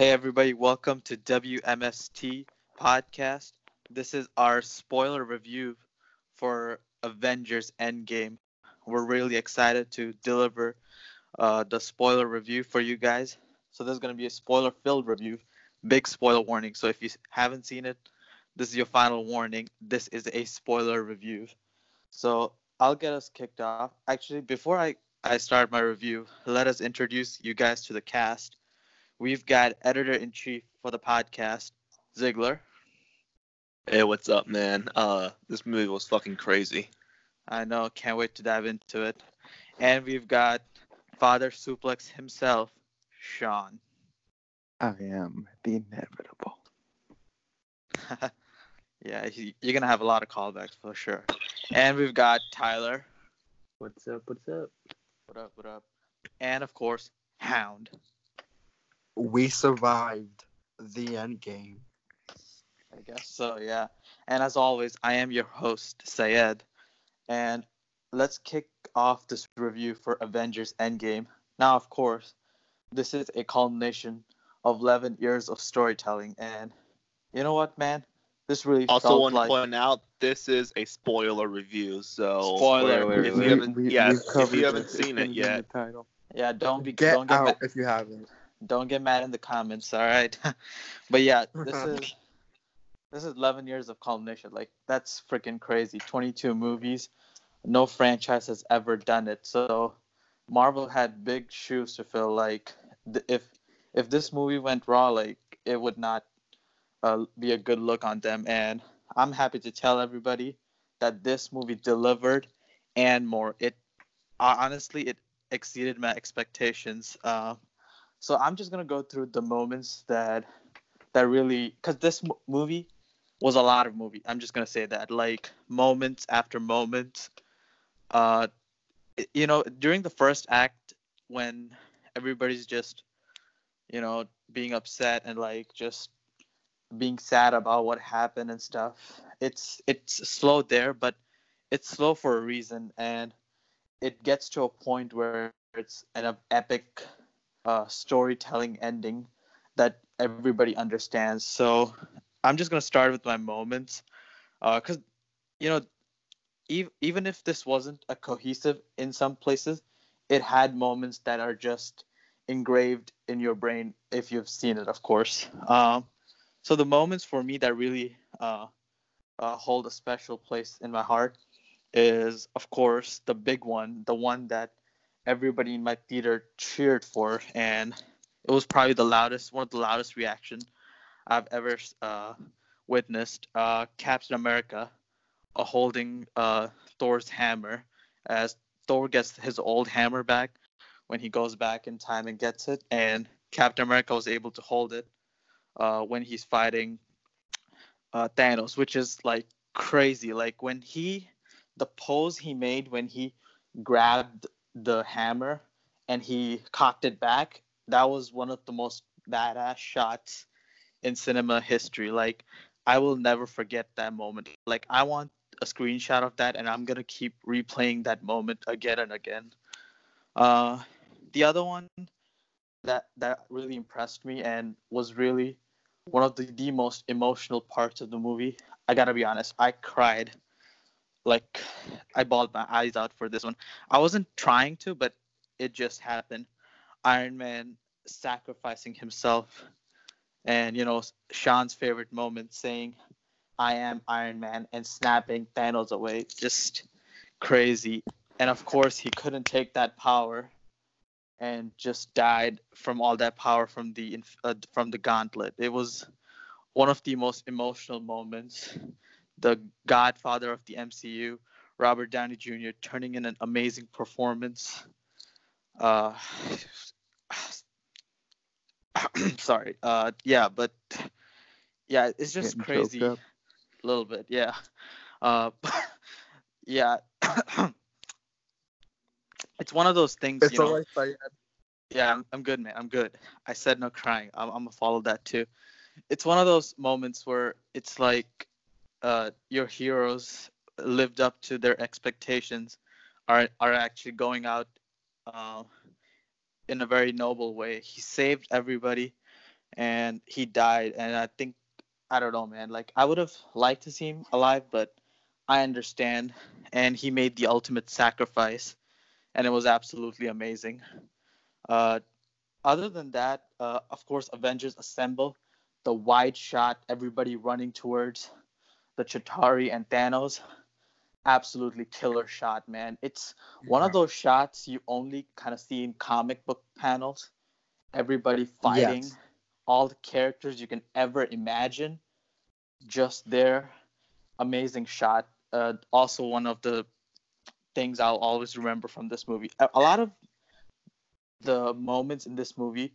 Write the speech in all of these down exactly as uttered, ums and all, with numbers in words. Hey everybody, welcome to W M S T Podcast. This is our spoiler review for Avengers: Endgame. We're really excited to deliver uh, the spoiler review for you guys. So this is going to be a spoiler-filled review, big spoiler warning. So if you haven't seen it, this is your final warning. This is a spoiler review. So I'll get us kicked off. Actually, before I, I start my review, let us introduce you guys to the cast. We've got editor-in-chief for the podcast, Ziggler. Hey, what's up, man? Uh, this movie was fucking crazy. I know. Can't wait to dive into it. And we've got Father Suplex himself, Sean. I am the inevitable. Yeah, he, you're going to have a lot of callbacks for sure. And we've got Tyler. What's up? What's up? What up? What up? And, of course, Hound. We survived the end game. I guess so, yeah. And as always, I am your host, Sayed. And let's kick off this review for Avengers Endgame. Now, of course, this is a culmination of eleven years of storytelling. And you know what, man? This really also felt want to like... point out, this is a spoiler review, so... Spoiler review. If you haven't, we, yeah, if you haven't seen it yet. Yeah, don't be... Get don't get out mad. If you haven't. Don't get mad in the comments, all right? But yeah, this is this is eleven years of culmination. Like, that's freaking crazy. twenty-two movies. No franchise has ever done it. So Marvel had big shoes to fill. Like, th- if if this movie went raw, like, it would not uh, be a good look on them. And I'm happy to tell everybody that this movie delivered and more. It uh, honestly, it exceeded my expectations. Uh, So I'm just going to go through the moments that that really... Because this m- movie was a lot of movie. I'm just going to say that. Like, moments after moments. Uh, you know, during the first act, when everybody's just, you know, being upset and, like, just being sad about what happened and stuff. It's, it's slow there, but it's slow for a reason. And it gets to a point where it's an epic... Uh, storytelling ending that everybody understands. So I'm just going to start with my moments because, uh, you know, ev- even if this wasn't a cohesive in some places, it had moments that are just engraved in your brain if you've seen it, of course. Um, so the moments for me that really uh, uh, hold a special place in my heart is, of course, the big one, the one that everybody in my theater cheered for, and it was probably the loudest, one of the loudest reaction I've ever uh, witnessed. Uh, Captain America uh, holding uh, Thor's hammer as Thor gets his old hammer back when he goes back in time and gets it, and Captain America was able to hold it uh, when he's fighting uh, Thanos, which is like crazy. Like when he, the pose he made when he grabbed the hammer and he cocked it back, that was one of the most badass shots in cinema history. Like, I will never forget that moment. Like, I want a screenshot of that, and I'm gonna keep replaying that moment again and again. Uh, the other one that that really impressed me and was really one of the, the most emotional parts of the movie, I gotta be honest, I cried. Like, I bawled my eyes out for this one. I wasn't trying to, but it just happened. Iron Man sacrificing himself. And, you know, Sean's favorite moment, saying, "I am Iron Man," and snapping Thanos away. Just crazy. And, of course, he couldn't take that power and just died from all that power from the uh, from the gauntlet. It was one of the most emotional moments. The godfather of the M C U, Robert Downey Junior, turning in an amazing performance. Uh, sorry. Uh, yeah, but yeah, it's just Getting crazy. A little bit, yeah. Uh, yeah. It's one of those things, it's you know. Life, yeah, I'm, I'm good, man. I'm good. I said no crying. I'm, I'm going to follow that too. It's one of those moments where it's like, Uh, your heroes lived up to their expectations, are are actually going out uh, in a very noble way. He saved everybody and he died. And I think, I don't know, man, like I would have liked to see him alive, but I understand. And he made the ultimate sacrifice, and it was absolutely amazing. Uh, other than that, uh, of course, Avengers Assemble, the wide shot, everybody running towards the Chitauri and Thanos. Absolutely killer shot, man. It's one of those shots you only kind of see in comic book panels. Everybody fighting, yes. All the characters you can ever imagine, just there. Amazing shot. Uh, also, one of the things I'll always remember from this movie. A, a lot of the moments in this movie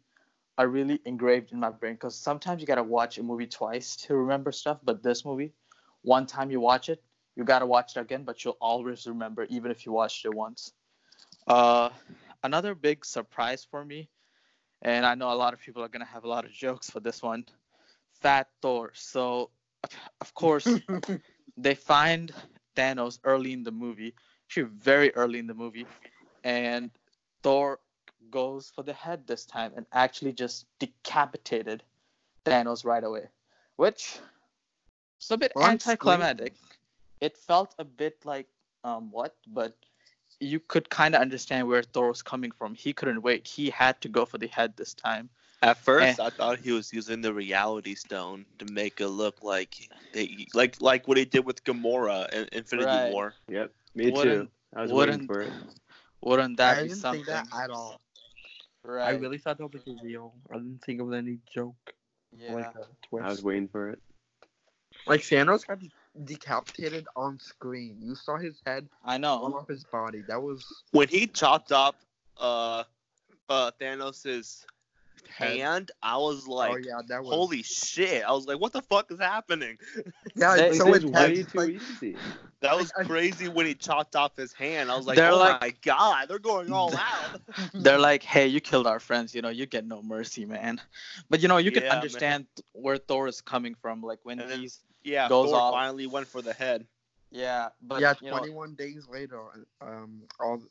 are really engraved in my brain, because sometimes you got to watch a movie twice to remember stuff. But this movie, one time you watch it, you got to watch it again, but you'll always remember, even if you watched it once. Uh, another big surprise for me, and I know a lot of people are going to have a lot of jokes for this one, Fat Thor. So, of course, they find Thanos early in the movie, actually very early in the movie, and Thor goes for the head this time and actually just decapitated Thanos right away, which is a bit well, anticlimactic. It felt a bit like, um, what? But you could kind of understand where Thor was coming from. He couldn't wait. He had to go for the head this time. At first, and I thought he was using the Reality Stone to make it look like they, like like what he did with Gamora in Infinity right. War. Yep, me wouldn't, too. I was waiting for it. Wouldn't that I be something? I didn't think that at all. Right. I really thought that was real. I didn't think of any joke. Yeah. Like a twist. I was waiting for it. Like Thanos got decapitated on screen. You saw his head. I know. All off his body. That was when he chopped up uh, uh, Thanos's head. Hand. I was like, oh, yeah, that was... holy shit! I was like, what the fuck is happening? Yeah, it's so intense. Way too like... easy. That was crazy when he chopped off his hand. I was like, they're oh like... my god, they're going all out. They're like, hey, you killed our friends. You know, you get no mercy, man. But you know, you yeah, can understand man. where Thor is coming from. Like when and he's then... Yeah, Thor off. finally went for the head. Yeah, but yeah, you twenty-one know, days later, um, all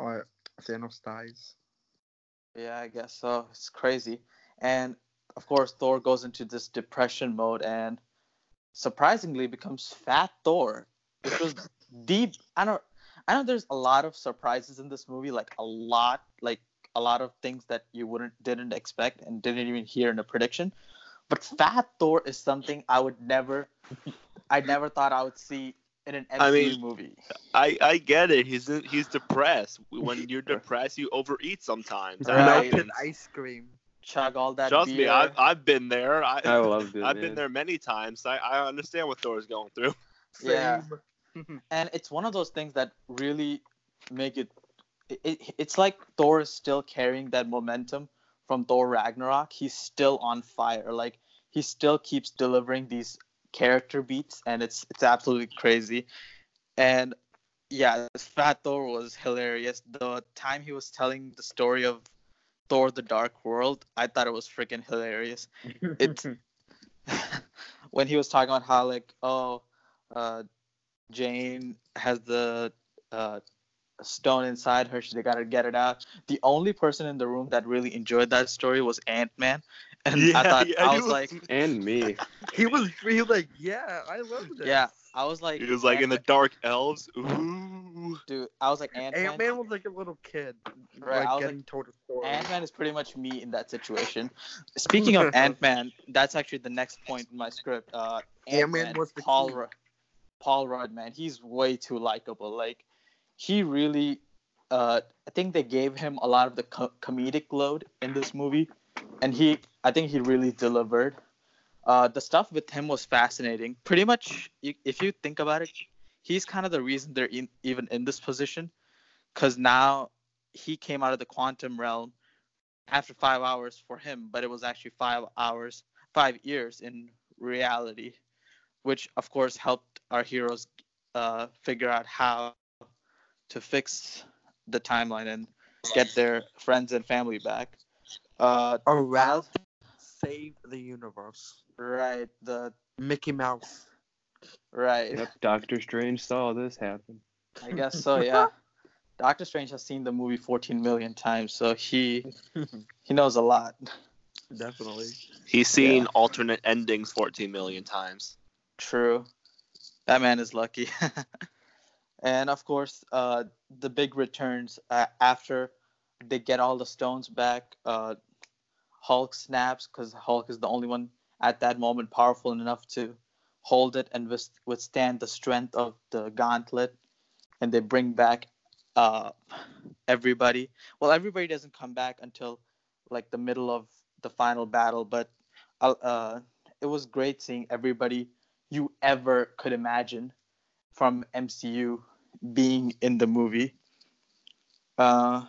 uh, Thanos dies. Yeah, I guess so. It's crazy, and of course, Thor goes into this depression mode, and surprisingly, becomes Fat Thor, which was deep. I don't. I know there's a lot of surprises in this movie, like a lot, like a lot of things that you wouldn't didn't expect and didn't even hear in a prediction. But Fat Thor is something I would never, I never thought I would see in an M C U I mean, movie. I, I get it. He's he's depressed. When you're depressed, you overeat sometimes. Right. Melted ice cream. Chug all that Trust beer. me, I've, I've been there. I, I love it, I've man. been there many times. I, I understand what Thor's going through. Yeah. And it's one of those things that really make it, it... It's like Thor is still carrying that momentum from Thor Ragnarok. He's still on fire. Like, he still keeps delivering these character beats, and it's it's absolutely crazy. And yeah, Fat Thor was hilarious. The time he was telling the story of Thor: The Dark World, I thought it was freaking hilarious. It's when he was talking about how, like, oh, uh, Jane has the uh, stone inside her, they gotta get it out. The only person in the room that really enjoyed that story was Ant-Man, and yeah, I thought yeah, I was, was like, and me. He was he was like, yeah, I love this. Yeah, I was like, he was like Ant-Man. In the dark elves. Ooh, dude, I was like Ant-Man. Ant-Man was like a little kid, right? Like, I was getting like, told a story. Ant-Man is pretty much me in that situation. Speaking of Ant-Man, that's actually the next point in my script. Uh, Ant-Man, Ant-Man was the Paul Rudd, Paul Rudd, man, he's way too likable. Like. He really, uh, I think they gave him a lot of the co- comedic load in this movie, and he, I think he really delivered. Uh, the stuff with him was fascinating. Pretty much, if you think about it, he's kind of the reason they're in, even in this position, because now he came out of the quantum realm after five hours for him, but it was actually five hours, five years in reality, which of course helped our heroes uh, figure out how to fix the timeline and get their friends and family back. Uh, Around save the universe. Right. The Mickey Mouse. Right. Yep, Doctor Strange saw this happen. I guess so, yeah. Doctor Strange has seen the movie fourteen million times, so he he knows a lot. Definitely. He's seen yeah. alternate endings fourteen million times. True. That man is lucky. And, of course, uh, the big returns uh, after they get all the stones back. Uh, Hulk snaps because Hulk is the only one at that moment powerful enough to hold it and withstand the strength of the gauntlet. And they bring back uh, everybody. Well, everybody doesn't come back until, like, the middle of the final battle. But uh, it was great seeing everybody you ever could imagine from M C U being in the movie. Uh,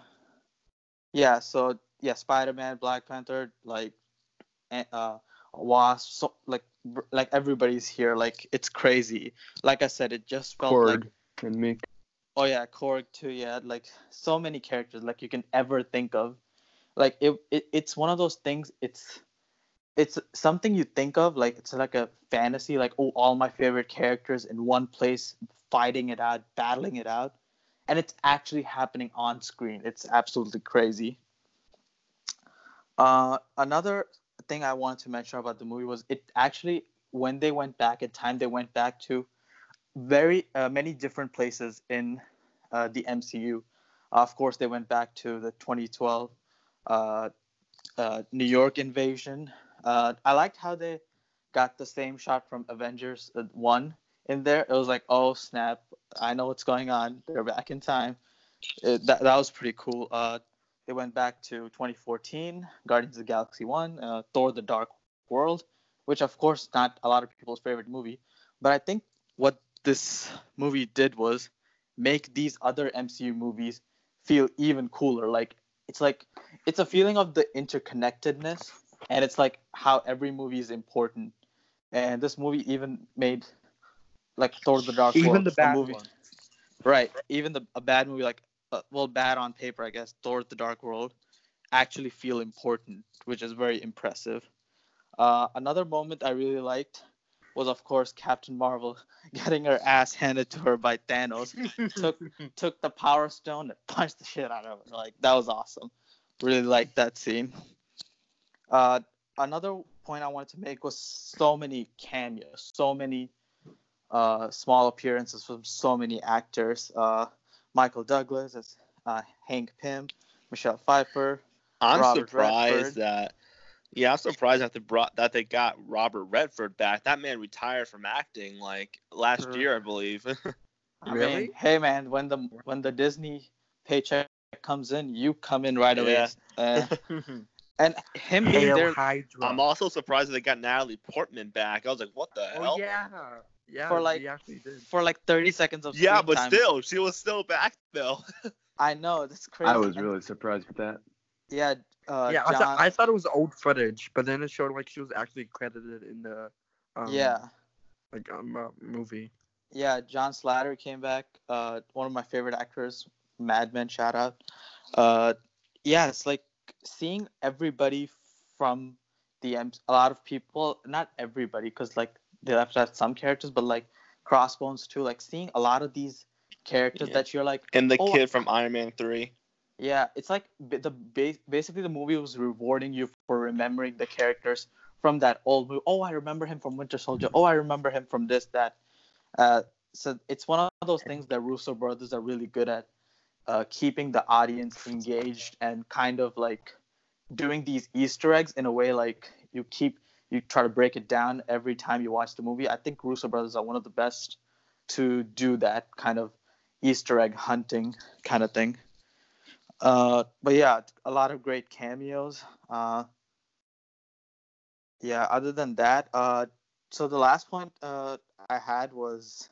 yeah, so, yeah, Spider-Man, Black Panther, like, uh, Wasp, so, like, like everybody's here. Like, it's crazy. Like I said, it just felt Korg like... and me. Oh, yeah, Korg, too, yeah. Like, so many characters, like, you can ever think of. Like, it, it it's one of those things, it's... It's something you think of, like, it's like a fantasy, like, oh, all my favorite characters in one place, fighting it out, battling it out. And it's actually happening on screen. It's absolutely crazy. Uh, another thing I wanted to mention about the movie was it actually, when they went back in time, they went back to very uh, many different places in uh, the M C U. Uh, of course, they went back to the twenty twelve uh, uh, New York invasion. Uh, I liked how they got the same shot from Avengers one in there. It was like, oh, snap. I know what's going on. They're back in time. It, that, that was pretty cool. Uh, they went back to twenty fourteen, Guardians of the Galaxy one, uh, Thor: The Dark World, which, of course, not a lot of people's favorite movie. But I think what this movie did was make these other M C U movies feel even cooler. Like, it's like, it's a feeling of the interconnectedness. And it's like how every movie is important. And this movie even made, like, Thor: The Dark World. Even the bad movie. One. Right. Even the a bad movie, like, uh, well, bad on paper, I guess, Thor: The Dark World, actually feel important, which is very impressive. Uh, another moment I really liked was, of course, Captain Marvel getting her ass handed to her by Thanos. took took the Power Stone and punched the shit out of her. Like, that was awesome. Really liked that scene. Uh, another point I wanted to make was so many cameos, so many uh, small appearances from so many actors. Uh, Michael Douglas as uh, Hank Pym, Michelle Pfeiffer. I'm Robert surprised Redford. that yeah, I'm surprised that they brought that they got Robert Redford back. That man retired from acting like last sure. year, I believe. I really? Mean, hey man, when the when the Disney paycheck comes in, you come in right away. Yeah. Uh, And him being there. I'm also surprised that they got Natalie Portman back. I was like, what the oh, hell? Yeah. Yeah. For like, for like thirty seconds of yeah, but time. Still, she was still back, though. I know. That's crazy. I was really surprised with that. Yeah. Uh, yeah, John... I, thought, I thought it was old footage, but then it showed like she was actually credited in the um, yeah. like, um, uh, movie. Yeah, John Slatter came back. Uh, one of my favorite actors, Mad Men, shout out. Uh, yeah, it's like, seeing everybody from the M- a lot of people, not everybody, because like they left out some characters, but like Crossbones too, like seeing a lot of these characters yeah. that you're like, and the oh, kid from Iron Man three. Yeah, it's like the basically the movie was rewarding you for remembering the characters from that old movie. Oh, I remember him from Winter Soldier. Oh, I remember him from this that. Uh, so it's one of those things that Russo Brothers are really good at. Uh, keeping the audience engaged and kind of like doing these Easter eggs in a way like you keep you try to break it down every time you watch the movie. I think Russo Brothers are one of the best to do that kind of Easter egg hunting kind of thing. Uh, but yeah, a lot of great cameos. Uh, yeah, other than that, uh, so the last point uh, I had was,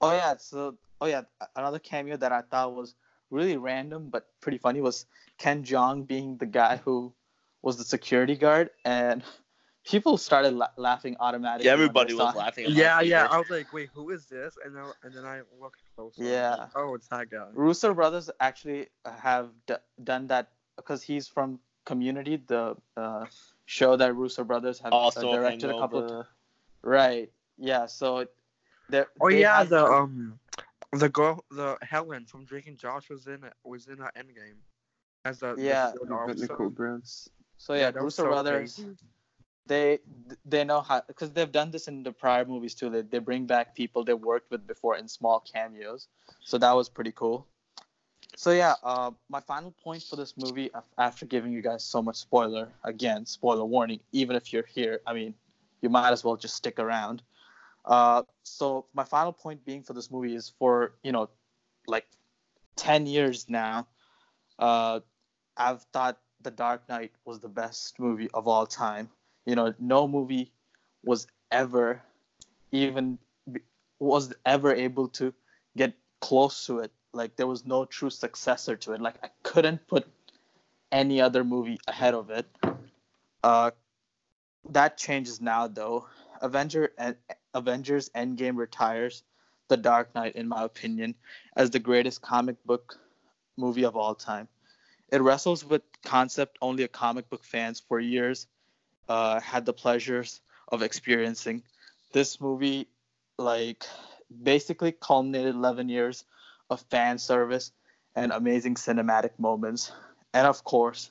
oh yeah, so. Oh, yeah, another cameo that I thought was really random but pretty funny was Ken Jeong being the guy who was the security guard, and people started la- laughing automatically. Yeah, everybody was laughing. Yeah, yeah, I was like, wait, who is this? And then, and then I looked closer. Yeah. Oh, it's that guy. Russo Brothers actually have d- done that because he's from Community, the uh, show that Russo Brothers have uh, directed a couple of... Right, yeah, so... Oh, yeah, the... um. The girl, the Helen from Drake and Josh was in it. Was in our Endgame as the yeah. The, the, the cool brands. So yeah, yeah Russo so Brothers, crazy. they they know how, because they've done this in the prior movies too. They they bring back people they worked with before in small cameos. So that was pretty cool. So yeah, uh, my final point for this movie, after giving you guys so much spoiler, again, spoiler warning, even if you're here, I mean, you might as well just stick around. Uh, so my final point being for this movie is for, you know, like ten years now, uh, I've thought The Dark Knight was the best movie of all time. You know, no movie was ever even was ever able to get close to it. Like, there was no true successor to it. Like, I couldn't put any other movie ahead of it. Uh, that changes now, though. Avenger and Avengers: Endgame retires The Dark Knight, in my opinion, as the greatest comic book movie of all time. It wrestles with concept only a comic book fans for years uh, had the pleasures of experiencing. This movie, like, basically culminated eleven years of fan service and amazing cinematic moments. And of course,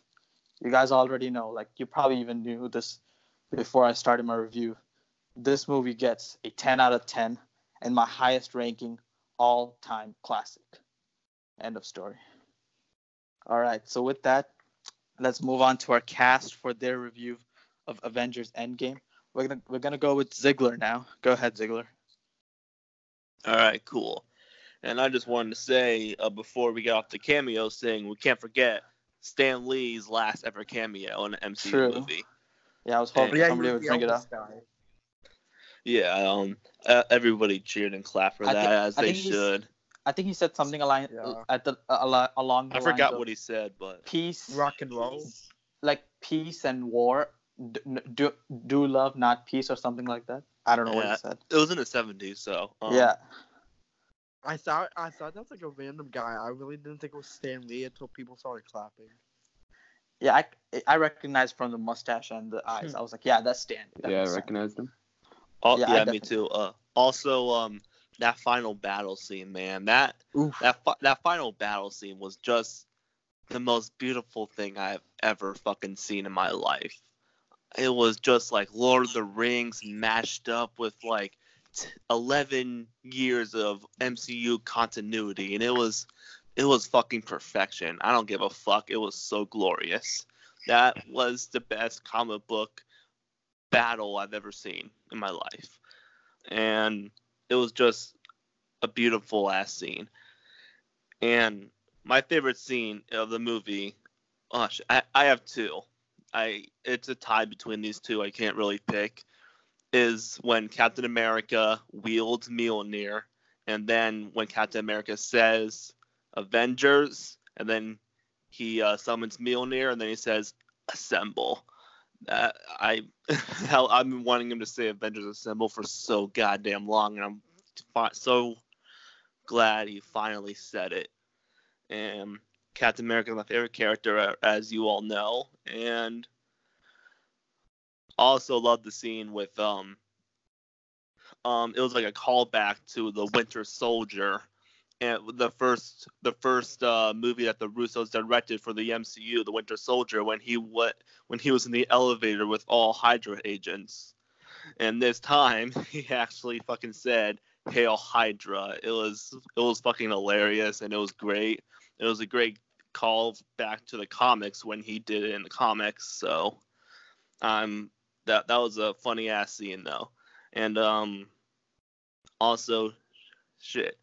you guys already know, like, you probably even knew this before I started my review. This movie gets a ten out of ten and my highest ranking all-time classic. End of story. All right, so with that, let's move on to our cast for their review of Avengers: Endgame. We're gonna we're gonna go with Ziegler now. Go ahead, Ziegler. All right, cool. And I just wanted to say uh, before we get off the cameo thing, we can't forget Stan Lee's last ever cameo in an M C U True. movie. Yeah, I was hoping and, somebody yeah, would bring it up. Yeah, um, uh, everybody cheered and clapped for I that think, as I they should. I think he said something align, yeah. at the, uh, along the lines I forgot lines what he said, but... Peace. Rock and roll. Like, peace and war. Do, do, do love, not peace, or something like that. I don't know yeah. what he said. It was in the seventies, so... Um, yeah. I thought I thought that was, like, a random guy. I really didn't think it was Stan Lee until people started clapping. Yeah, I, I recognized from the mustache and the eyes. I was like, yeah, that's Stan Lee. That yeah, I recognized him. Oh, yeah, yeah me too. Uh, also, um... That final battle scene, man. That Oof. that fi- that final battle scene was just the most beautiful thing I've ever fucking seen in my life. It was just like Lord of the Rings mashed up with like t- eleven years of M C U continuity, and it was it was fucking perfection. I don't give a fuck. It was so glorious. That was the best comic book battle I've ever seen in my life, and it was just a beautiful ass scene. And my favorite scene of the movie, gosh, I, I have two. I It's a tie between these two. I can't really pick. Is when Captain America wields Mjolnir. And then when Captain America says, Avengers. And then he uh, summons Mjolnir. And then he says, assemble. Uh, I, hell, I've been wanting him to say Avengers Assemble for so goddamn long, and I'm fi- so glad he finally said it. And Captain America is my favorite character, as you all know, and also love the scene with, um, um, it was like a callback to the Winter Soldier, and the first, the first uh, movie that the Russos directed for the M C U, The Winter Soldier, when he what when he was in the elevator with all Hydra agents, and this time he actually fucking said "Hail Hydra." It was it was fucking hilarious, and it was great. It was a great call back to the comics when he did it in the comics. So, um, that that was a funny ass scene though, and um, also, shit.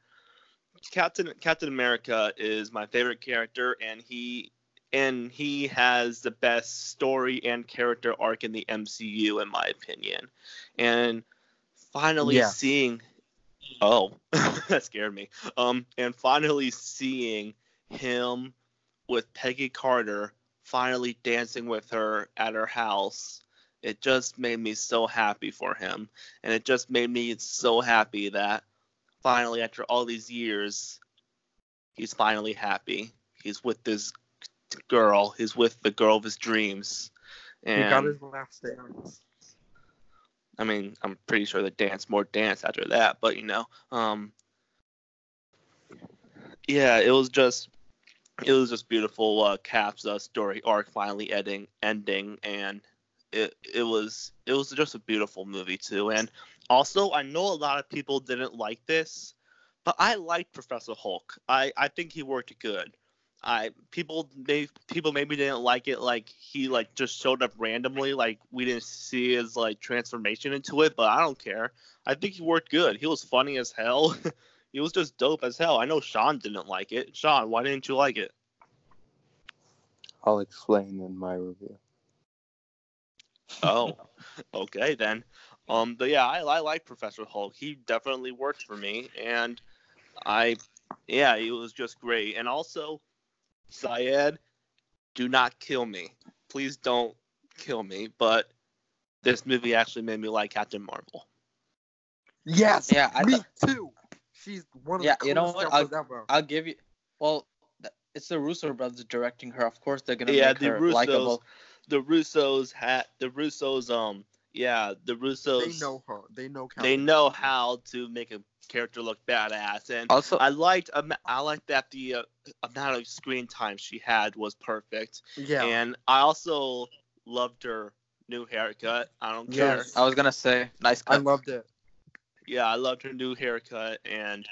Captain Captain America is my favorite character, and he and he has the best story and character arc in the M C U, in my opinion. And finally yeah. seeing, oh, that scared me. Um, and finally seeing him with Peggy Carter, finally dancing with her at her house. It just made me so happy for him, and it just made me so happy that. Finally, after all these years, he's finally happy. He's with this girl. He's with the girl of his dreams. And, he got his last dance. I mean, I'm pretty sure they danced more dance after that, but you know. Um, yeah, it was just it was just beautiful. Uh, Cap's uh, story arc finally ending, ending, and it it was it was just a beautiful movie too. And also, I know a lot of people didn't like this, but I liked Professor Hulk. I, I think he worked good. I people they people maybe didn't like it, like he like just showed up randomly, like we didn't see his like transformation into it, but I don't care. I think he worked good. He was funny as hell. He was just dope as hell. I know Sean didn't like it. Sean, why didn't you like it? I'll explain in my review. Oh, okay then. Um, but yeah, I, I like Professor Hulk. He definitely worked for me, and I, yeah, it was just great. And also, Syed, do not kill me. Please don't kill me, but this movie actually made me like Captain Marvel. Yes, yeah, I me th- too. She's one of yeah, the coolest you know what? I'll, ever. I'll give you... Well, it's the Russo brothers directing her. Of course they're going to yeah, make the her Russos, likable. The Russos had... The Russos, um... Yeah, the Russos... They know her. They know Captain They know Marvel. How to make a character look badass. And also, I liked um, I liked that the uh, amount of screen time she had was perfect. Yeah. And I also loved her new haircut. I don't care. Yes. I was going to say, nice cut. I loved it. Yeah, I loved her new haircut. And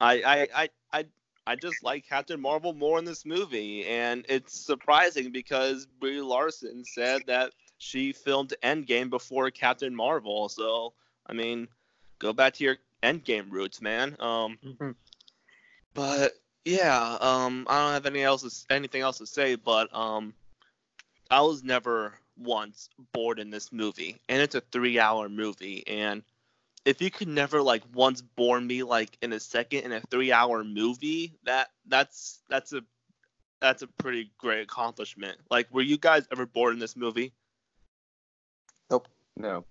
I, I, I, I, I just like Captain Marvel more in this movie. And it's surprising because Brie Larson said that she filmed Endgame before Captain Marvel, so I mean, go back to your Endgame roots, man. Um, mm-hmm. But yeah, um, I don't have any else, anything else to say. But um, I was never once bored in this movie, and it's a three-hour movie. And if you could never like once bore me like in a second in a three-hour movie, that that's that's a that's a pretty great accomplishment. Like, were you guys ever bored in this movie? Nope. No.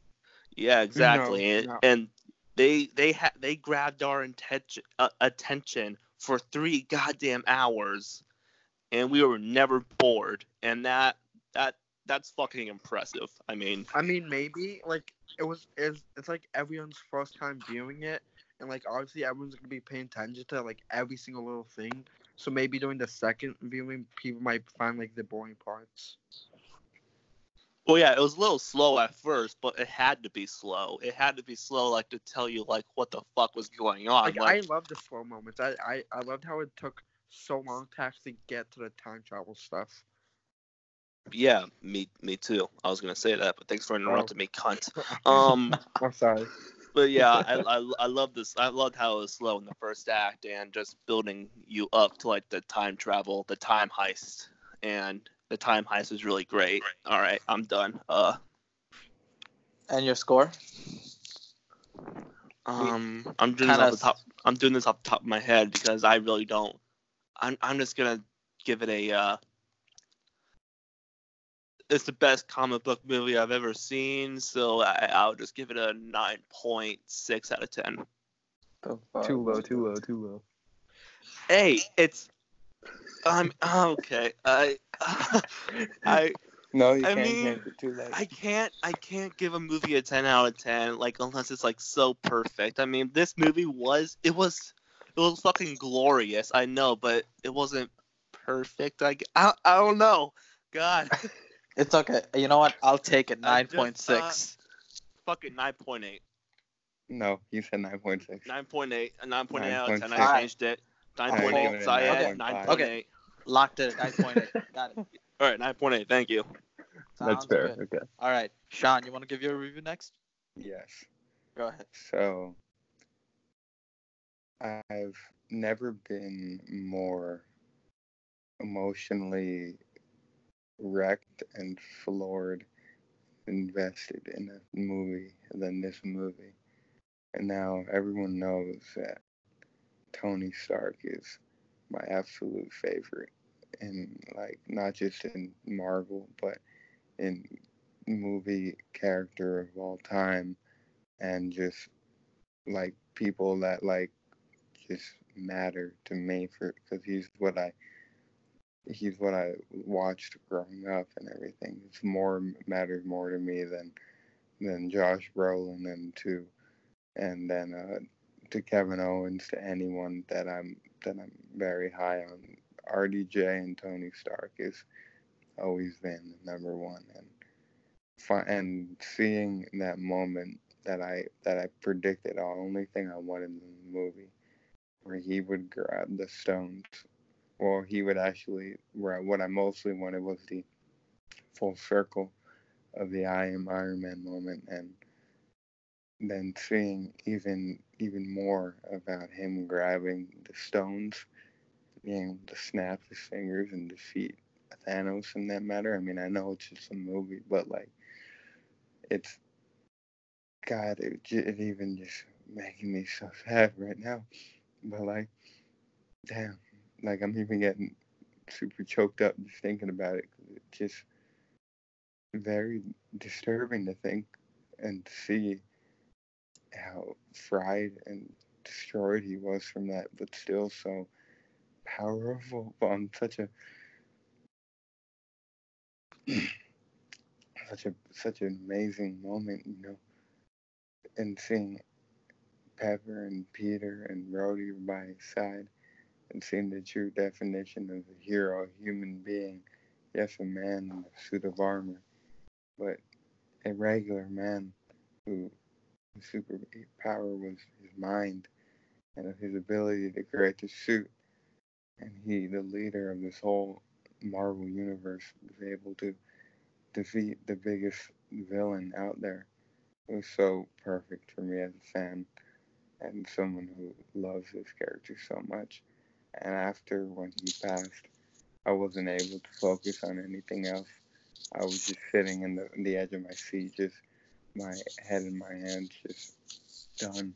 Yeah, exactly. No, and, no. and they they ha- they grabbed our intention, uh, attention for three goddamn hours, and we were never bored. And that that that's fucking impressive. I mean, I mean, maybe like it was it's, it's like everyone's first time viewing it, and like obviously everyone's gonna be paying attention to like every single little thing. So maybe during the second viewing, people might find like the boring parts. Well, yeah, it was a little slow at first, but it had to be slow. It had to be slow, like, to tell you, like, what the fuck was going on. Like, like, I loved the slow moments. I, I, I loved how it took so long to actually get to the time travel stuff. Yeah, me me too. I was going to say that, but thanks for interrupting oh. me, cunt. Um, I'm sorry. But, yeah, I, I, I loved this. I loved how it was slow in the first act and just building you up to, like, the time travel, the time heist, and... The time heist was really great. All right, I'm done. Uh, and your score? Um, I'm doing Kinda... this off the top. I'm doing this off the top of my head because I really don't. I'm I'm just gonna give it a. Uh, it's the best comic book movie I've ever seen, so I, I'll just give it a nine point six out of ten. Oh, too low. Too low. Too low. Hey, it's. I'm um, okay. I, uh, I. No, you I can't. Mean, can't too late. I can't. I can't give a movie a ten out of ten, like unless it's like so perfect. I mean, this movie was. It was. It was fucking glorious. I know, but it wasn't perfect. I. I, I don't know. God. It's okay. You know what? I'll take it. Nine point six. Uh, fuck it. Nine point eight. No, you said nine point six. Nine point eight. Nine point eight out of ten. Five. I changed it. nine point eight, Syed, nine point eight. Okay, locked it at nine point eight. Got it. All right, nine point eight, thank you. Sounds That's fair, good. Okay. All right, Sean, you want to give your review next? Yes. Go ahead. So, I've never been more emotionally wrecked and floored, invested in a movie than this movie. And now everyone knows that Tony Stark is my absolute favorite, and like not just in Marvel, but in movie character of all time, and just like people that like just matter to me for because he's what I he's what I watched growing up and everything. It's more matters more to me than than Josh Brolin and two, and then uh. to Kevin Owens, to anyone that I'm that I'm very high on R D J and Tony Stark has always been the number one, and and seeing that moment that I that I predicted, the only thing I wanted in the movie, where he would grab the stones, well, he would actually, where what I mostly wanted was the full circle of the I am Iron Man moment, and then seeing even even more about him grabbing the stones, being able to snap his fingers and defeat Thanos in that matter. I mean, I know it's just a movie, but like, it's, God, it, it even just making me so sad right now. But like, damn, like I'm even getting super choked up just thinking about it. It's just very disturbing to think and see how fried and destroyed he was from that, but still so powerful on such a such a such an amazing moment, you know. And seeing Pepper and Peter and Rhodey by his side, and seeing the true definition of a hero, a human being, yes, a man in a suit of armor, but a regular man who his superpower was his mind and his ability to create the suit. And he, the leader of this whole Marvel universe, was able to defeat the biggest villain out there. It was so perfect for me as a fan and someone who loves this character so much. And after when he passed, I wasn't able to focus on anything else. I was just sitting in the, in the edge of my seat, just my head in my hands, just done.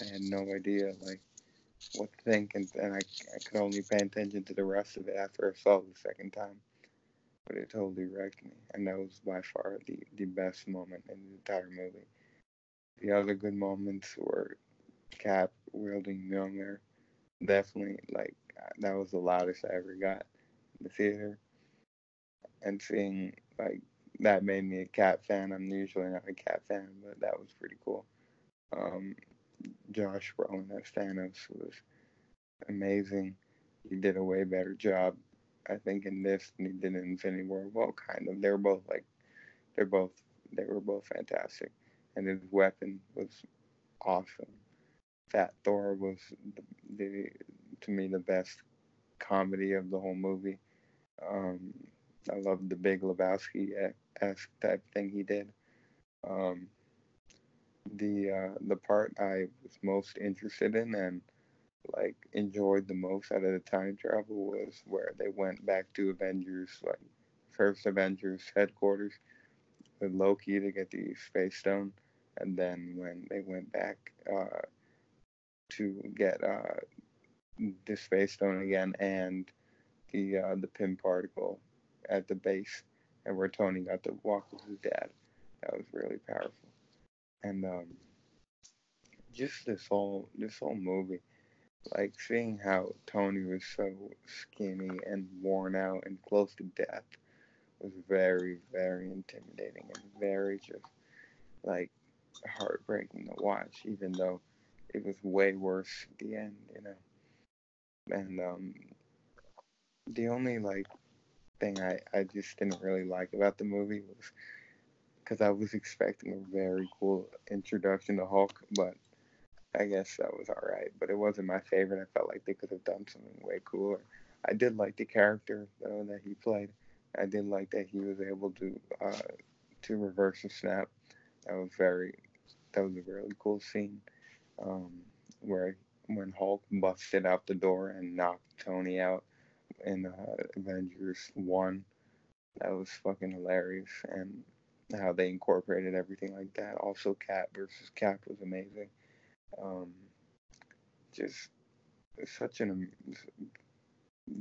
I had no idea, like, what to think, and, and I, I could only pay attention to the rest of it after I saw it the second time. But it totally wrecked me, and that was by far the, the best moment in the entire movie. The other good moments were Cap wielding Mjolnir. Definitely, like, that was the loudest I ever got in the theater. And seeing, like, that made me a Cap fan. I'm usually not a Cap fan, but that was pretty cool. Um, Josh Brolin as Thanos was amazing. He did a way better job, I think, in this than he did in Infinity War. Well, kind of. They were both like, they're both, they were both fantastic. And his weapon was awesome. That Thor was, the, the to me, the best comedy of the whole movie. Um, I loved the Big Lebowski-esque type thing he did. Um, the uh, the part I was most interested in and like enjoyed the most out of the time travel was where they went back to Avengers, like first Avengers headquarters with Loki to get the Space Stone, and then when they went back uh, to get uh, the Space Stone again and the uh, the Pym particle at the base, and where Tony got to walk with his dad. That was really powerful. And um, just this whole this whole movie, like seeing how Tony was so skinny and worn out and close to death was very, very intimidating and very just like heartbreaking to watch, even though it was way worse at the end, you know. And um, the only like thing I, I just didn't really like about the movie was because I was expecting a very cool introduction to Hulk, but I guess that was all right. But it wasn't my favorite. I felt like they could have done something way cooler. I did like the character, though, that he played. I did like that he was able to uh, to reverse the snap. That was very, that was a really cool scene um, where when Hulk busted out the door and knocked Tony out in uh, Avengers one. That was fucking hilarious, and how they incorporated everything like that. Also, Cap versus Cap was amazing. Um, just such an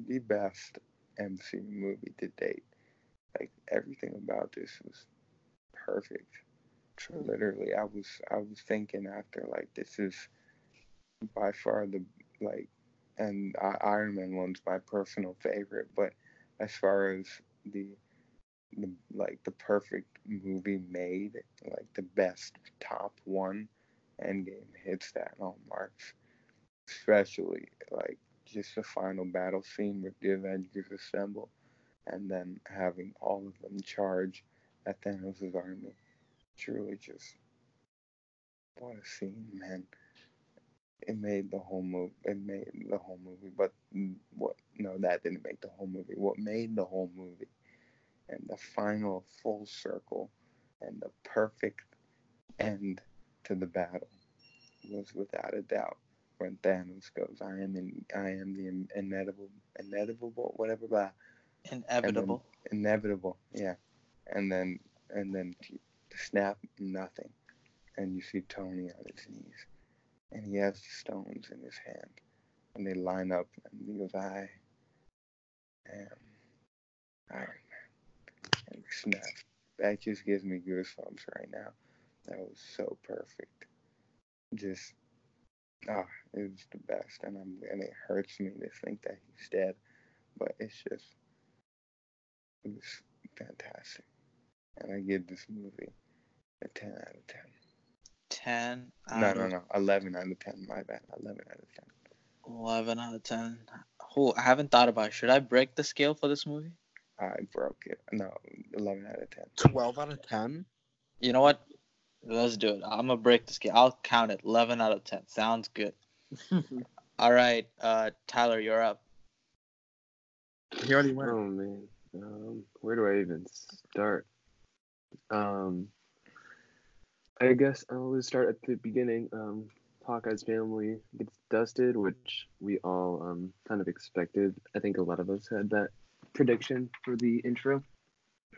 the best M C U movie to date. Like everything about this was perfect. True. Literally, I was I was thinking after like this is by far the like, and uh, Iron Man one's my personal favorite. But as far as the The, like the perfect movie made, like the best top one, Endgame hits that hallmarks, especially like just a final battle scene with the Avengers assemble, and then having all of them charge at Thanos' army. Truly just, what a scene, man. It made the whole movie, it made the whole movie, but what, no, that didn't make the whole movie. What made the whole movie, and the final full circle, and the perfect end to the battle, was without a doubt when Thanos goes, I am in, I am the inevitable, inevitable, whatever, blah. Inevitable. Inevitable, yeah. And then, and then snap, nothing. And you see Tony on his knees. And he has the stones in his hand. And they line up, and he goes, I am Iron Man. And snap. That just gives me goosebumps right now. That was so perfect. Just, ah, oh, it was the best. And, I'm, and it hurts me to think that he's dead. But it's just, it was fantastic. And I give this movie a ten out of ten. ten out of... No, no, no. eleven out of ten. My bad. eleven out of ten. eleven out of ten. Oh, I haven't thought about it. Should I break the scale for this movie? I broke it. No, eleven out of ten. twelve out of ten? You know what? Let's do it. I'm going to break the scale. I'll count it. eleven out of ten. Sounds good. All right. Uh, Tyler, you're up. He already went. Oh, man. Um, where do I even start? Um... I guess I'll start at the beginning. Um, Hawkeye's family gets dusted, which we all um, kind of expected. I think a lot of us had that prediction for the intro,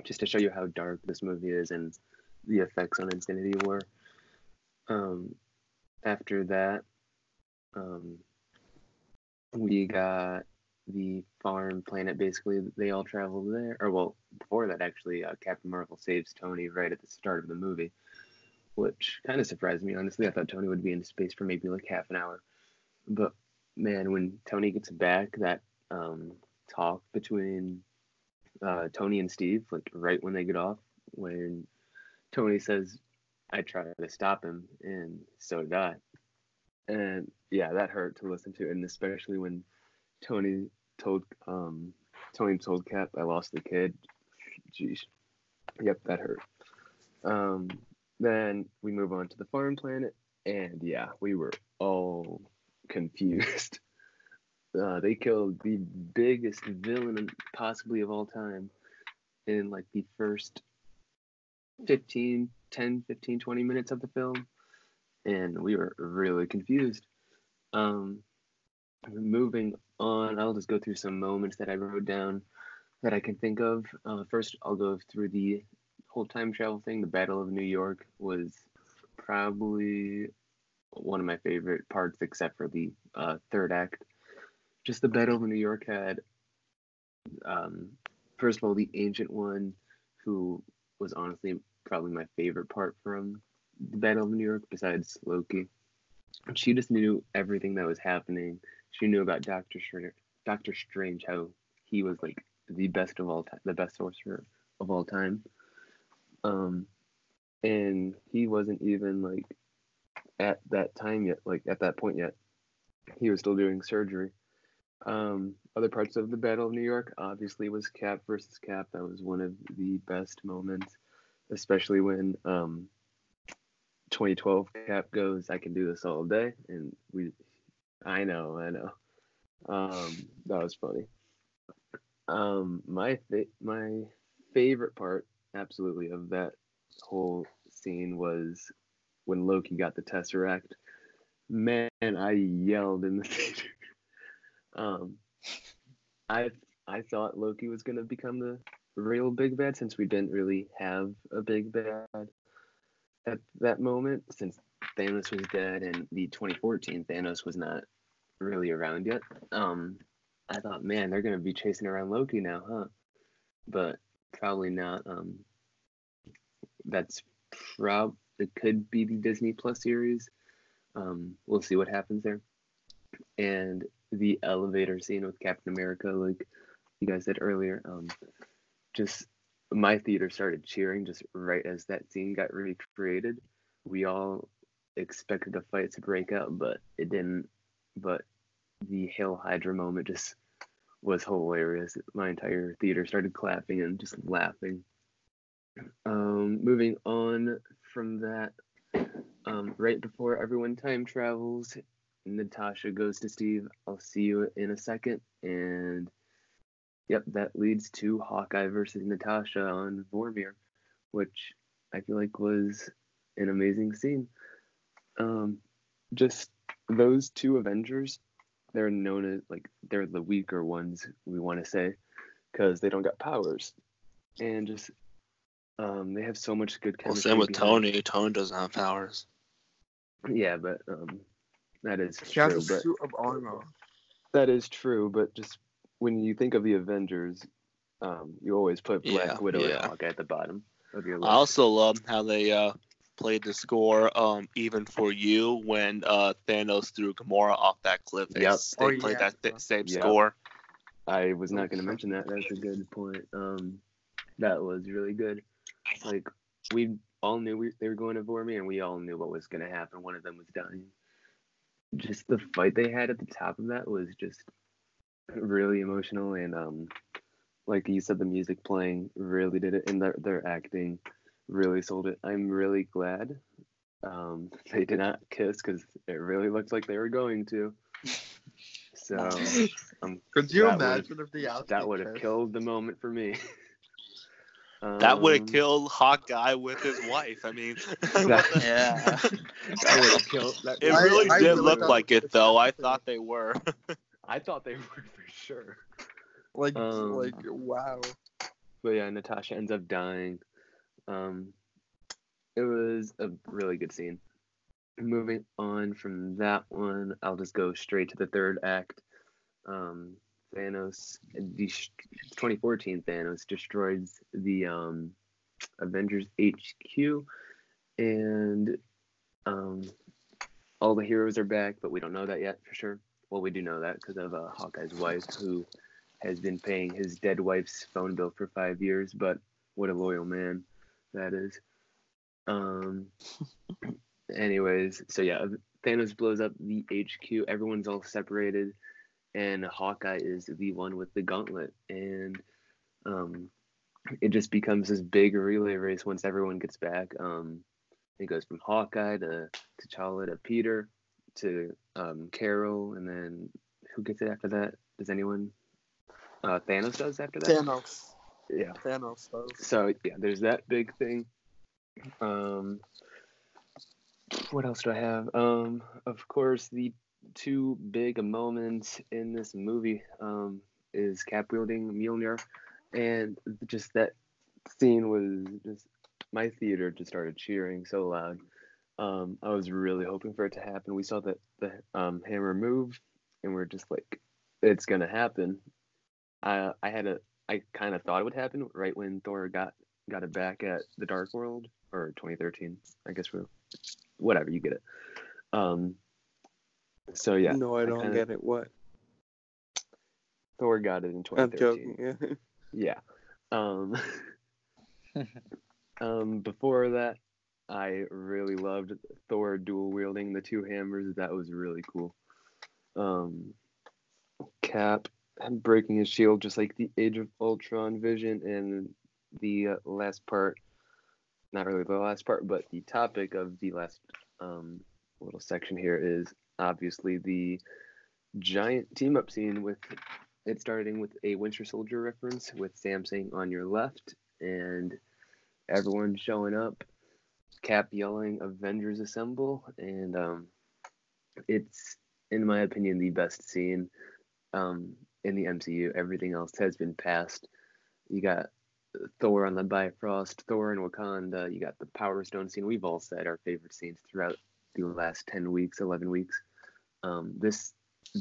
just to show you how dark this movie is and the effects on Infinity War. Um, after that, um, we got the farm planet, basically. They all travel there. Or, well, before that, actually, uh, Captain Marvel saves Tony right at the start of the movie, which kind of surprised me, honestly. I thought Tony would be in space for maybe like half an hour. But, man, when Tony gets back, that um, talk between uh, Tony and Steve, like right when they get off, when Tony says, I tried to stop him, and so did I. And, yeah, that hurt to listen to. And especially when Tony told um, Tony told Cap, I lost the kid. Jeez. Yep, that hurt. Um... Then we move on to the farm planet, and yeah, we were all confused. Uh, they killed the biggest villain possibly of all time in like the first fifteen, ten, fifteen, twenty minutes of the film, and we were really confused. Um, moving on, I'll just go through some moments that I wrote down that I can think of. Uh, first, I'll go through the whole time travel thing. The Battle of New York was probably one of my favorite parts, except for the uh, third act. Just the Battle of New York had, um, first of all, the Ancient One, who was honestly probably my favorite part from the Battle of New York, besides Loki. She just knew everything that was happening. She knew about Doctor Strange, Doctor Strange, how he was like the best of all time, the best sorcerer of all time. Um, and he wasn't even, like, at that time yet, like, at that point yet. He was still doing surgery. Um, other parts of the Battle of New York, obviously, was Cap versus Cap. That was one of the best moments, especially when, um, twenty twelve Cap goes, I can do this all day, and we, I know, I know. Um, that was funny. Um, my, fa- my favorite part, absolutely, of that whole scene was when Loki got the Tesseract. Man, I yelled in the theater. um, I I thought Loki was going to become the real big bad, since we didn't really have a big bad at that moment, since Thanos was dead and the twenty fourteen Thanos was not really around yet. Um, I thought, man, they're going to be chasing around Loki now, huh? But probably not. Um, that's prob. It could be the Disney Plus series. Um, we'll see what happens there. And the elevator scene with Captain America, like you guys said earlier, um, just my theater started cheering just right as that scene got recreated. We all expected the fight to break out, but it didn't. But the Hail Hydra moment just was hilarious. My entire theater started clapping and just laughing. Um, moving on from that, um, right before everyone time travels, Natasha goes to Steve, "I'll see you in a second," and yep, that leads to Hawkeye versus Natasha on Vormir, which I feel like was an amazing scene. Um, just those two Avengers, they're known as, like, they're the weaker ones, we want to say, because they don't got powers. And just, um, they have so much good chemistry. Well, same with Tony. Tony doesn't have powers. Yeah, but, um, that is true. She has a suit of armor. That is true, but just when you think of the Avengers, um, you always put Black yeah, Widow yeah. and Hawkeye at the bottom of your list. I also love how they, uh, played the score, um, "Even For You," when uh, Thanos threw Gamora off that cliff. Yep. They oh, played yeah. that th- same yep. score. I was not going to mention that. That's a good point. Um, that was really good. Like, we all knew we, they were going to Vormir, and we all knew what was going to happen. One of them was dying. Just the fight they had at the top of that was just really emotional, and um, like you said, the music playing really did it, and their, their acting really sold it. I'm really glad um, they did not kiss, because it really looked like they were going to. So, um, could you imagine if the outfit that would have killed the moment for me? Um, that would have killed Hawkeye with his wife. I mean, that, yeah, that would have killed. That, it really I, did I really look like it, though. I thought they were. I thought they were for sure. Like, um, like, wow. But yeah, Natasha ends up dying. Um, it was a really good scene. Moving on from that one, I'll just go straight to the third act. Um, Thanos, the twenty fourteen Thanos destroys the um Avengers H Q, and um, all the heroes are back, but we don't know that yet for sure. Well, we do know that because of uh, Hawkeye's wife, who has been paying his dead wife's phone bill for five years. But what a loyal man that is. Um, anyways, so yeah, Thanos blows up the H Q. Everyone's all separated, and Hawkeye is the one with the gauntlet. And um, it just becomes this big relay race once everyone gets back. Um, it goes from Hawkeye to T'Challa to Peter to um, Carol, and then who gets it after that? Does anyone? Uh, Thanos does after that? Thanos. Yeah. Thanos, so yeah, there's that big thing. Um, what else do I have? Um, of course, the two big moments in this movie um, is Cap wielding Mjolnir, and just that scene was just, my theater just started cheering so loud. Um, I was really hoping for it to happen. We saw the the um, hammer move, and we're just like, it's gonna happen. I I had a I kind of thought it would happen right when Thor got got it back at the Dark World, or twenty thirteen, I guess, we're, whatever, you get it. Um, so yeah. No, I don't I kinda, get it. What? Thor got it in twenty thirteen. I'm joking. Yeah. yeah. Um, um, before that, I really loved Thor dual wielding the two hammers. That was really cool. Um, Cap and breaking his shield, just like the Age of Ultron vision, and the uh, last part, not really the last part, but the topic of the last um, little section here is obviously the giant team-up scene, with it starting with a Winter Soldier reference, with Sam saying "on your left," and everyone showing up, Cap yelling "Avengers Assemble," and um, it's, in my opinion, the best scene Um, in the M C U. Everything else has been passed. You got Thor on the Bifrost, Thor in Wakanda, you got the Power Stone scene. We've all said our favorite scenes throughout the last ten weeks, eleven weeks. Um, this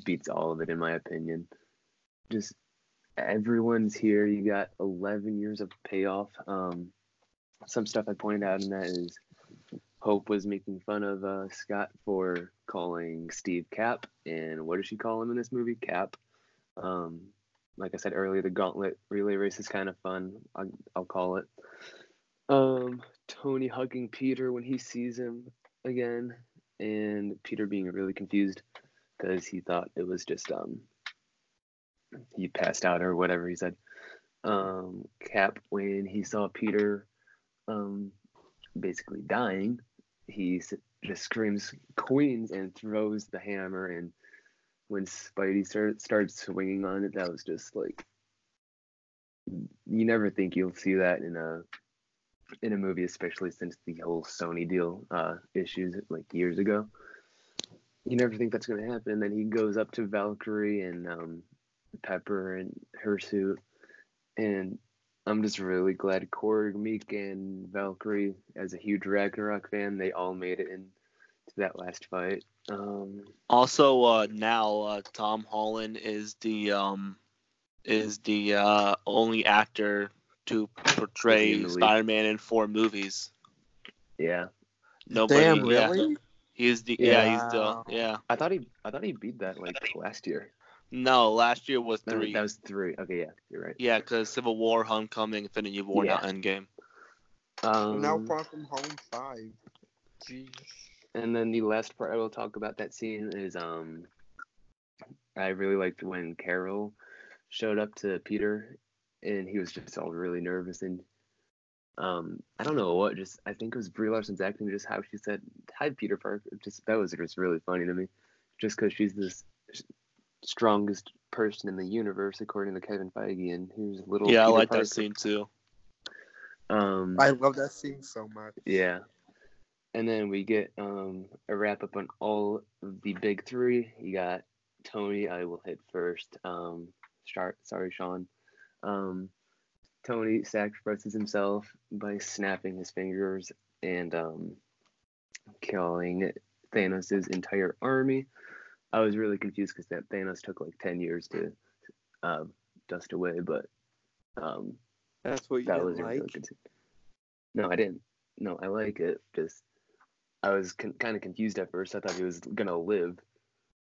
beats all of it, in my opinion. Just everyone's here. You got eleven years of payoff. Um, some stuff I pointed out in that is Hope was making fun of uh, Scott for calling Steve Cap, and what does she call him in this movie? Cap. Um, like I said earlier, the gauntlet relay race is kind of fun. I'll, I'll call it. Um, Tony hugging Peter when he sees him again, and Peter being really confused because he thought it was just um he passed out or whatever he said. Um, Cap, when he saw Peter um basically dying, he just screams "Queens" and throws the hammer. And when Spidey start, starts swinging on it, that was just like, you never think you'll see that in a in a movie, especially since the whole Sony deal uh, issues like years ago. You never think that's going to happen. And then he goes up to Valkyrie and um, Pepper and her suit. And I'm just really glad Korg, Meek, and Valkyrie, as a huge Ragnarok fan, they all made it into that last fight. Um, also, uh, now uh, Tom Holland is the um, is the uh, only actor to portray Spider-Man in four movies. Yeah. Nobody, Damn, really? Yeah. He's the yeah. yeah he's the yeah. I thought he I thought he beat that like last year. No, last year was three. No, that was three. Okay, yeah, you're right. Yeah, because Civil War, Homecoming, Infinity War, yeah. Not Endgame. Um, now Far From Home five. Jeez. And then the last part I will talk about that scene is um, I really liked when Carol showed up to Peter, and he was just all really nervous, and um, I don't know what, just I think it was Brie Larson's acting, just how she said hi, Peter Parker. Just that was just really funny to me, just because she's this. She, strongest person in the universe according to Kevin Feige, and here's little yeah Peter I like Parker. That scene too. um I love that scene so much. Yeah. And then we get um a wrap up on all of the big three. You got Tony. I will hit first. um start, sorry Sean um Tony sacrifices himself by snapping his fingers and um killing Thanos' entire army. I was really confused because that Thanos took like ten years to uh, dust away, but um, that's what you that didn't like. Really no, I didn't. No, I like it. Just I was con- kind of confused at first. I thought he was gonna live.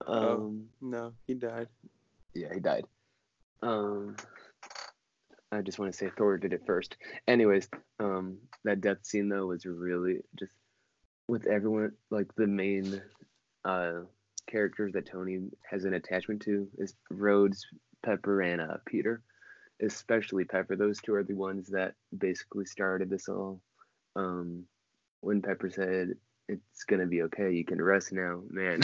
Um, oh, no, he died. Yeah, he died. Um, I just want to say Thor did it first. Anyways, um, that death scene though was really just with everyone like the main. Uh, characters that Tony has an attachment to is Rhodes, Pepper, and uh, Peter, especially Pepper. Those two are the ones that basically started this all. Um, when Pepper said, "It's gonna be okay, you can rest now," man,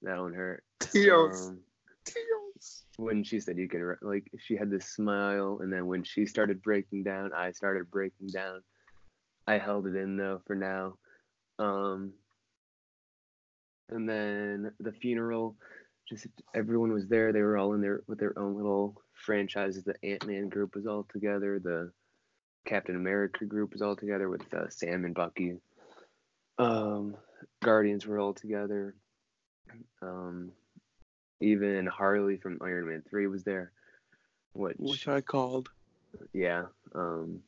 that one hurt. Tears. Um, Tears. When she said, "You can re-," like she had this smile, and then when she started breaking down, I started breaking down. I held it in though for now. Um. And then the funeral, just everyone was there. They were all in their with their own little franchises. The Ant-Man group was all together. The Captain America group was all together with uh, Sam and Bucky. Um, Guardians were all together. Um, even Harley from Iron Man three was there. Which, which I called. Yeah. Um,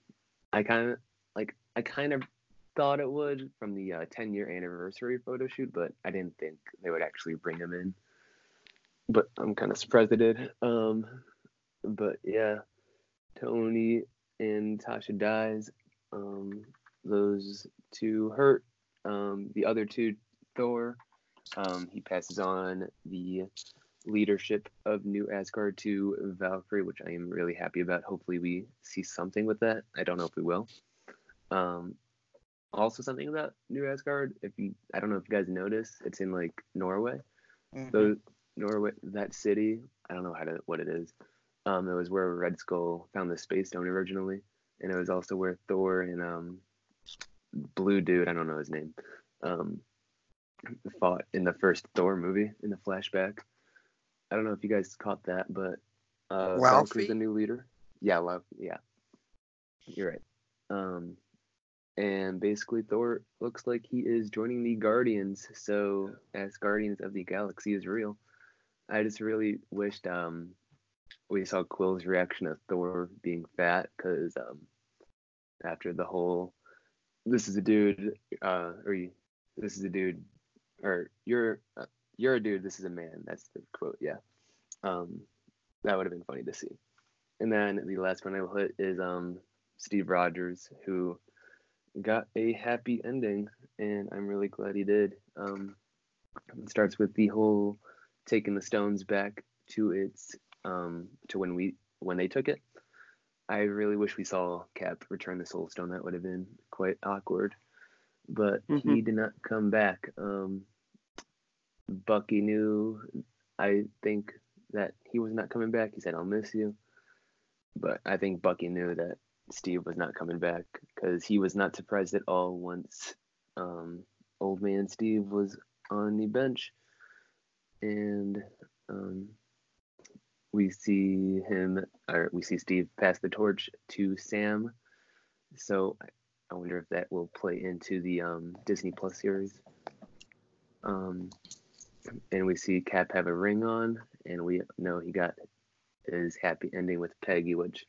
I kind of like. I kind of. thought it would from the uh, ten-year anniversary photo shoot, but I didn't think they would actually bring him in. But I'm kind of surprised they did. Um, but yeah, Tony and Tasha dies. Um, those two hurt. Um, the other two, Thor, um, he passes on the leadership of New Asgard to Valkyrie, which I am really happy about. Hopefully we see something with that. I don't know if we will. Um, Also, something about New Asgard. If you, I don't know if you guys noticed, it's in like Norway. Mm-hmm. So Norway, that city, I don't know how to what it is. Um, it was where Red Skull found the Space Stone originally, and it was also where Thor and um, Blue Dude, I don't know his name, um, fought in the first Thor movie in the flashback. I don't know if you guys caught that, but uh, Valkyrie's the new leader. Yeah, love. Yeah, you're right. Um. And basically, Thor looks like he is joining the Guardians, so as Guardians of the Galaxy is real. I just really wished um, we saw Quill's reaction of Thor being fat, because um, after the whole, this is a dude, uh, or this is a dude, or you're uh, you're a dude, this is a man, that's the quote, yeah. Um, that would have been funny to see. And then the last one I will hit is um, Steve Rogers, who got a happy ending, and I'm really glad he did. Um, it starts with the whole taking the stones back to its um, to when we when they took it. I really wish we saw Cap return the Soul Stone. That would have been quite awkward. But mm-hmm. he did not come back. Um, Bucky knew, I think, that he was not coming back. He said, I'll miss you. But I think Bucky knew that Steve was not coming back because he was not surprised at all once um, old man Steve was on the bench. And um, we see him, or we see Steve pass the torch to Sam. So I wonder if that will play into the um, Disney Plus series. Um, and we see Cap have a ring on, and we know he got his happy ending with Peggy, which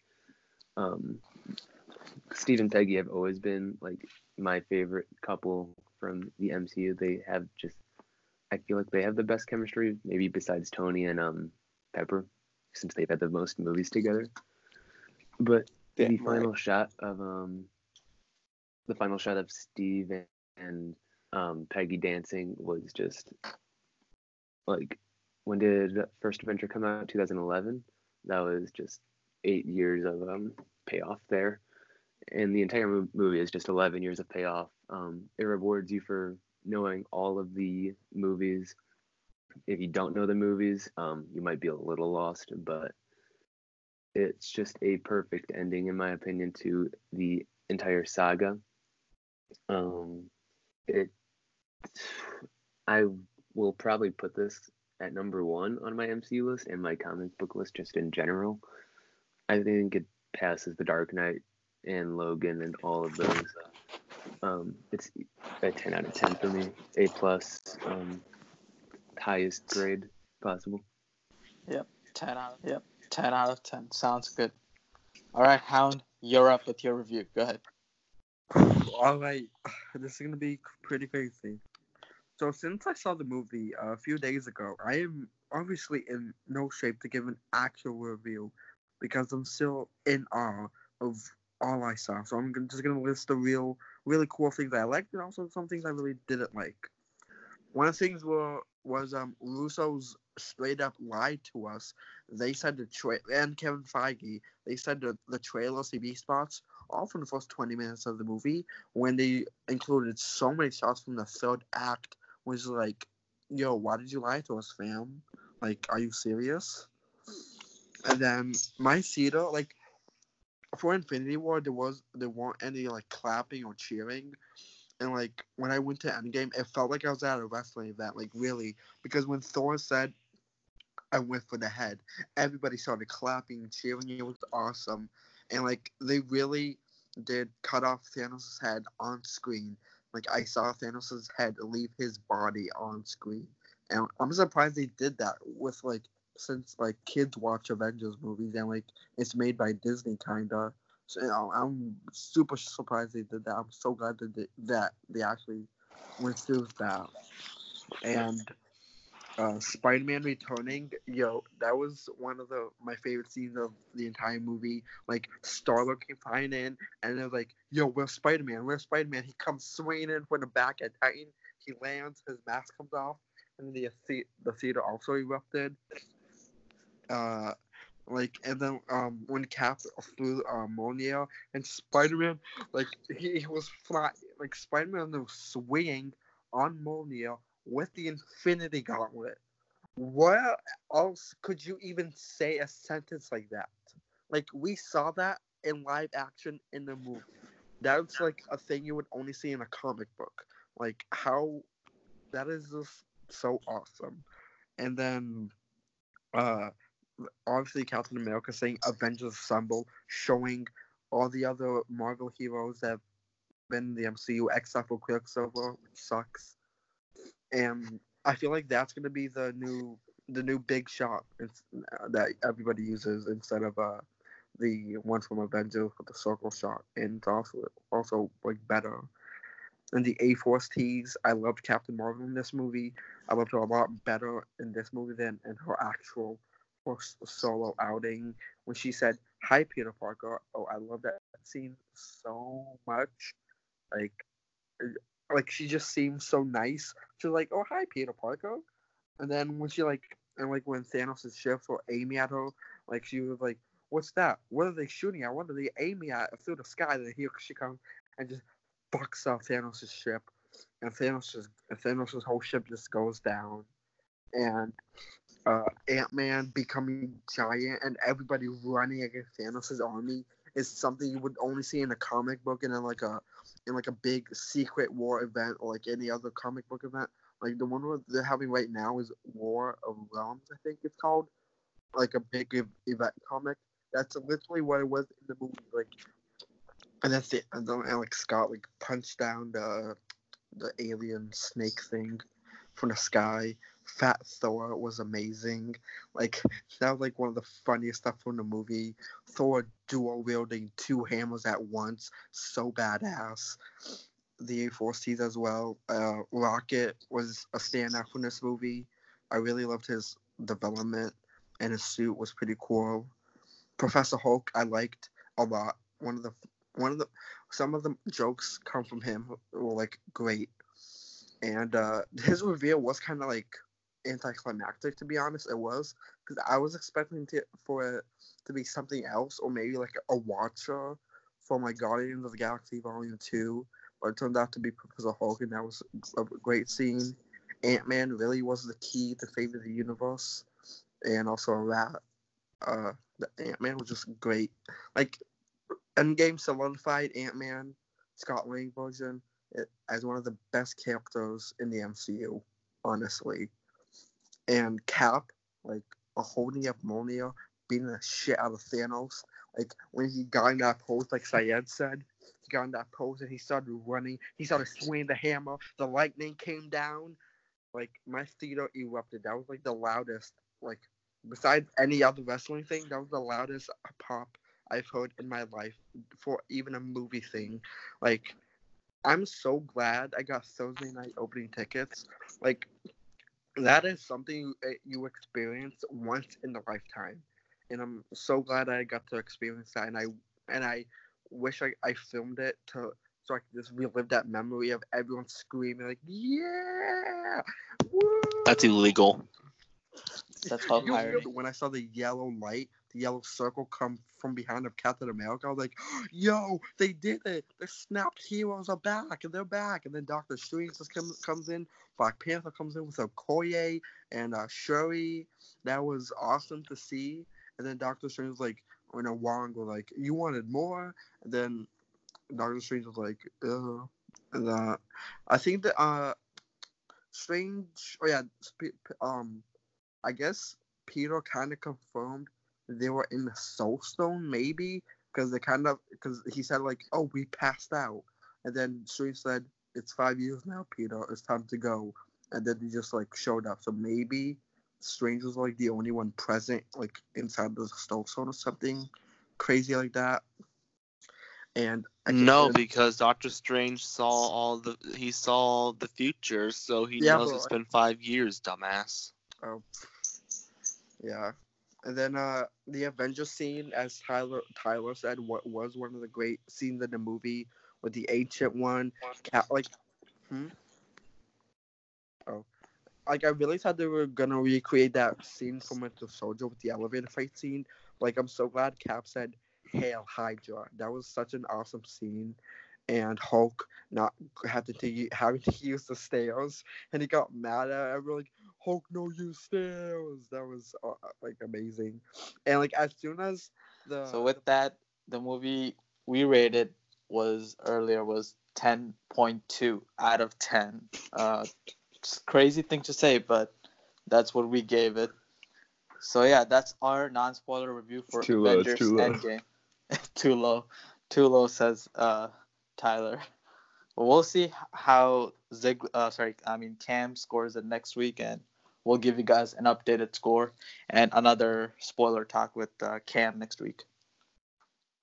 um, Steve and Peggy have always been like my favorite couple from the M C U. They have just, I feel like they have the best chemistry, maybe besides Tony and um, Pepper, since they've had the most movies together. But yeah, the final right. shot of um, the final shot of Steve and, and um, Peggy dancing was just like, when did First Adventure come out? two thousand eleven. That was just eight years of um, payoff there, and the entire mo- movie is just eleven years of payoff. Um, it rewards you for knowing all of the movies. If you don't know the movies, um, you might be a little lost, but it's just a perfect ending, in my opinion, to the entire saga. Um, it, I will probably put this at number one on my M C U list and my comic book list just in general. I think it passes The Dark Knight and Logan and all of those. Um, it's a ten out of ten for me. A plus, um, highest grade possible. Yep, ten out of ten. Yep, ten out of ten. Sounds good. All right, Hound, you're up with your review. Go ahead. All right, this is going to be pretty crazy. So since I saw the movie uh, a few days ago, I am obviously in no shape to give an actual review because I'm still in awe of all I saw. So I'm just going to list the real, really cool things I liked and also some things I really didn't like. One of the things were, was um, Russo's straight-up lied to us. They said the tra- and Kevin Feige, they said the, the trailer C B spots, all from the first twenty minutes of the movie, when they included so many shots from the third act, was like, yo, why did you lie to us, fam? Like, are you serious? And then my theater, like, for Infinity War, there was there weren't any like clapping or cheering, and like when I went to Endgame, it felt like I was at a wrestling event, like really, because when Thor said, "I went for the head," everybody started clapping and cheering. It was awesome, and like they really did cut off Thanos' head on screen. Like I saw Thanos' head leave his body on screen, and I'm surprised they did that with like. Since like kids watch Avengers movies and like it's made by Disney kinda, so you know, I'm super surprised they did that. I'm so glad that they, that they actually went through with that. And uh, Spider-Man returning, yo, that was one of the my favorite scenes of the entire movie. Like Star-Lord came flying in, and they're like, yo, we're Spider-Man, we're Spider-Man. He comes swinging in from the back at Titan. He lands, his mask comes off, and the the theater also erupted. Uh, like, and then, um, when Cap flew, uh, Mjolnir, and Spider-Man, like, he, he was fly, like, Spider-Man was swinging on Mjolnir with the Infinity Gauntlet. What else could you even say a sentence like that? Like, we saw that in live action in the movie. That's, like, a thing you would only see in a comic book. Like, how, that is just so awesome. And then, uh, obviously, Captain America saying Avengers Assemble, showing all the other Marvel heroes that have been in the M C U, except for Quicksilver, which sucks. And I feel like that's going to be the new the new big shot that everybody uses instead of uh, the one from Avengers with the circle shot. And it's also, also like better. And the A-Force tease, I loved Captain Marvel in this movie. I loved her a lot better in this movie than in her actual solo outing, when she said hi Peter Parker. Oh, I love that scene so much. Like like she just seems so nice. She's like, oh, hi Peter Parker. And then when she like And, like, when Thanos' ships were aiming at her, like, she was like, what's that? What are they shooting at? What are they aiming at? Through the sky, then here she comes and just bucks off Thanos' ship. And Thanos' Thanos' whole ship just goes down. And uh, Ant-Man becoming giant and everybody running against Thanos' army is something you would only see in a comic book and in, like, a in like a big Secret War event or, like, any other comic book event. Like, the one they're having right now is War of Realms, I think it's called. Like, a big event comic. That's literally what it was in the movie. Like, and that's it. And then Alex Scott, like, punched down the the alien snake thing from the sky. Fat Thor was amazing. Like, that was, like, one of the funniest stuff from the movie. Thor dual-wielding two hammers at once. So badass. The A four Cs as well. Uh, Rocket was a standout from this movie. I really loved his development, and his suit was pretty cool. Professor Hulk, I liked a lot. One of the, one of the, some of the jokes come from him were, like, great. And uh, his reveal was kind of, like, anticlimactic, to be honest. It was, because I was expecting to, for it to be something else, or maybe, like, a Watcher from, like, Guardians of the Galaxy Volume two. But it turned out to be Professor Hulk, and that was a great scene. Ant-Man really was the key to save the universe, and also a rat. Uh, the Ant-Man was just great. Like, Endgame solidified Ant-Man, Scott Lang version, it, as one of the best characters in the M C U, honestly. And Cap, like, a holding up Mjolnir, beating the shit out of Thanos. Like, when he got in that pose, like Syed said, he got in that pose and he started running. He started swinging the hammer. The lightning came down. Like, my theater erupted. That was, like, the loudest, like, besides any other wrestling thing, that was the loudest pop I've heard in my life for even a movie thing. Like, I'm so glad I got Thursday night opening tickets. Like, that is something you experience once in a lifetime. And I'm so glad I got to experience that. And I and I wish I, I filmed it to so I could just relive that memory of everyone screaming, like, yeah! Woo! That's illegal. That's called irony. When I saw the yellow light, the yellow circle come from behind of Captain America, I was like, yo, they did it! The snapped heroes are back, and they're back! And then Doctor Strange just come, comes in, Black Panther comes in with Okoye and uh, Shuri. That was awesome to see. And then Doctor Strange was like, you know, Wong was like, you wanted more? And then Doctor Strange was like, ugh. And, uh, I think that, uh, Strange, oh yeah, um, I guess Peter kind of confirmed they were in the Soul Stone, maybe? Because they kind of, because he said, like, oh, we passed out. And then Strange said, it's five years now, Peter, it's time to go. And then he just, like, showed up. So maybe Strange was, like, the only one present, like, inside the Soul Stone or something crazy like that. And I no, remember. Because Doctor Strange saw all the he saw the future, so he yeah, knows it's been five years, dumbass. Oh, yeah. And then uh, the Avengers scene, as Tyler Tyler said, what was one of the great scenes in the movie with the ancient one, cat like, hmm. Oh. Like, I really thought they were going to recreate that scene from Winter Soldier with the elevator fight scene. Like, I'm so glad Cap said, Hail Hydra. That was such an awesome scene. And Hulk not having to, having to use the stairs. And he got mad at everyone, like, Hulk, no use stairs. That was, uh, like, amazing. And, like, as soon as the... So, with that, the movie we rated was earlier was ten point two out of ten. Uh... Crazy thing to say, but that's what we gave it. So yeah, that's our non-spoiler review for too Avengers low, too Endgame. Low. too low, too low, says uh, Tyler. Well, we'll see how Zig, uh, sorry, I mean Cam scores it next week, and we'll give you guys an updated score and another spoiler talk with uh, Cam next week.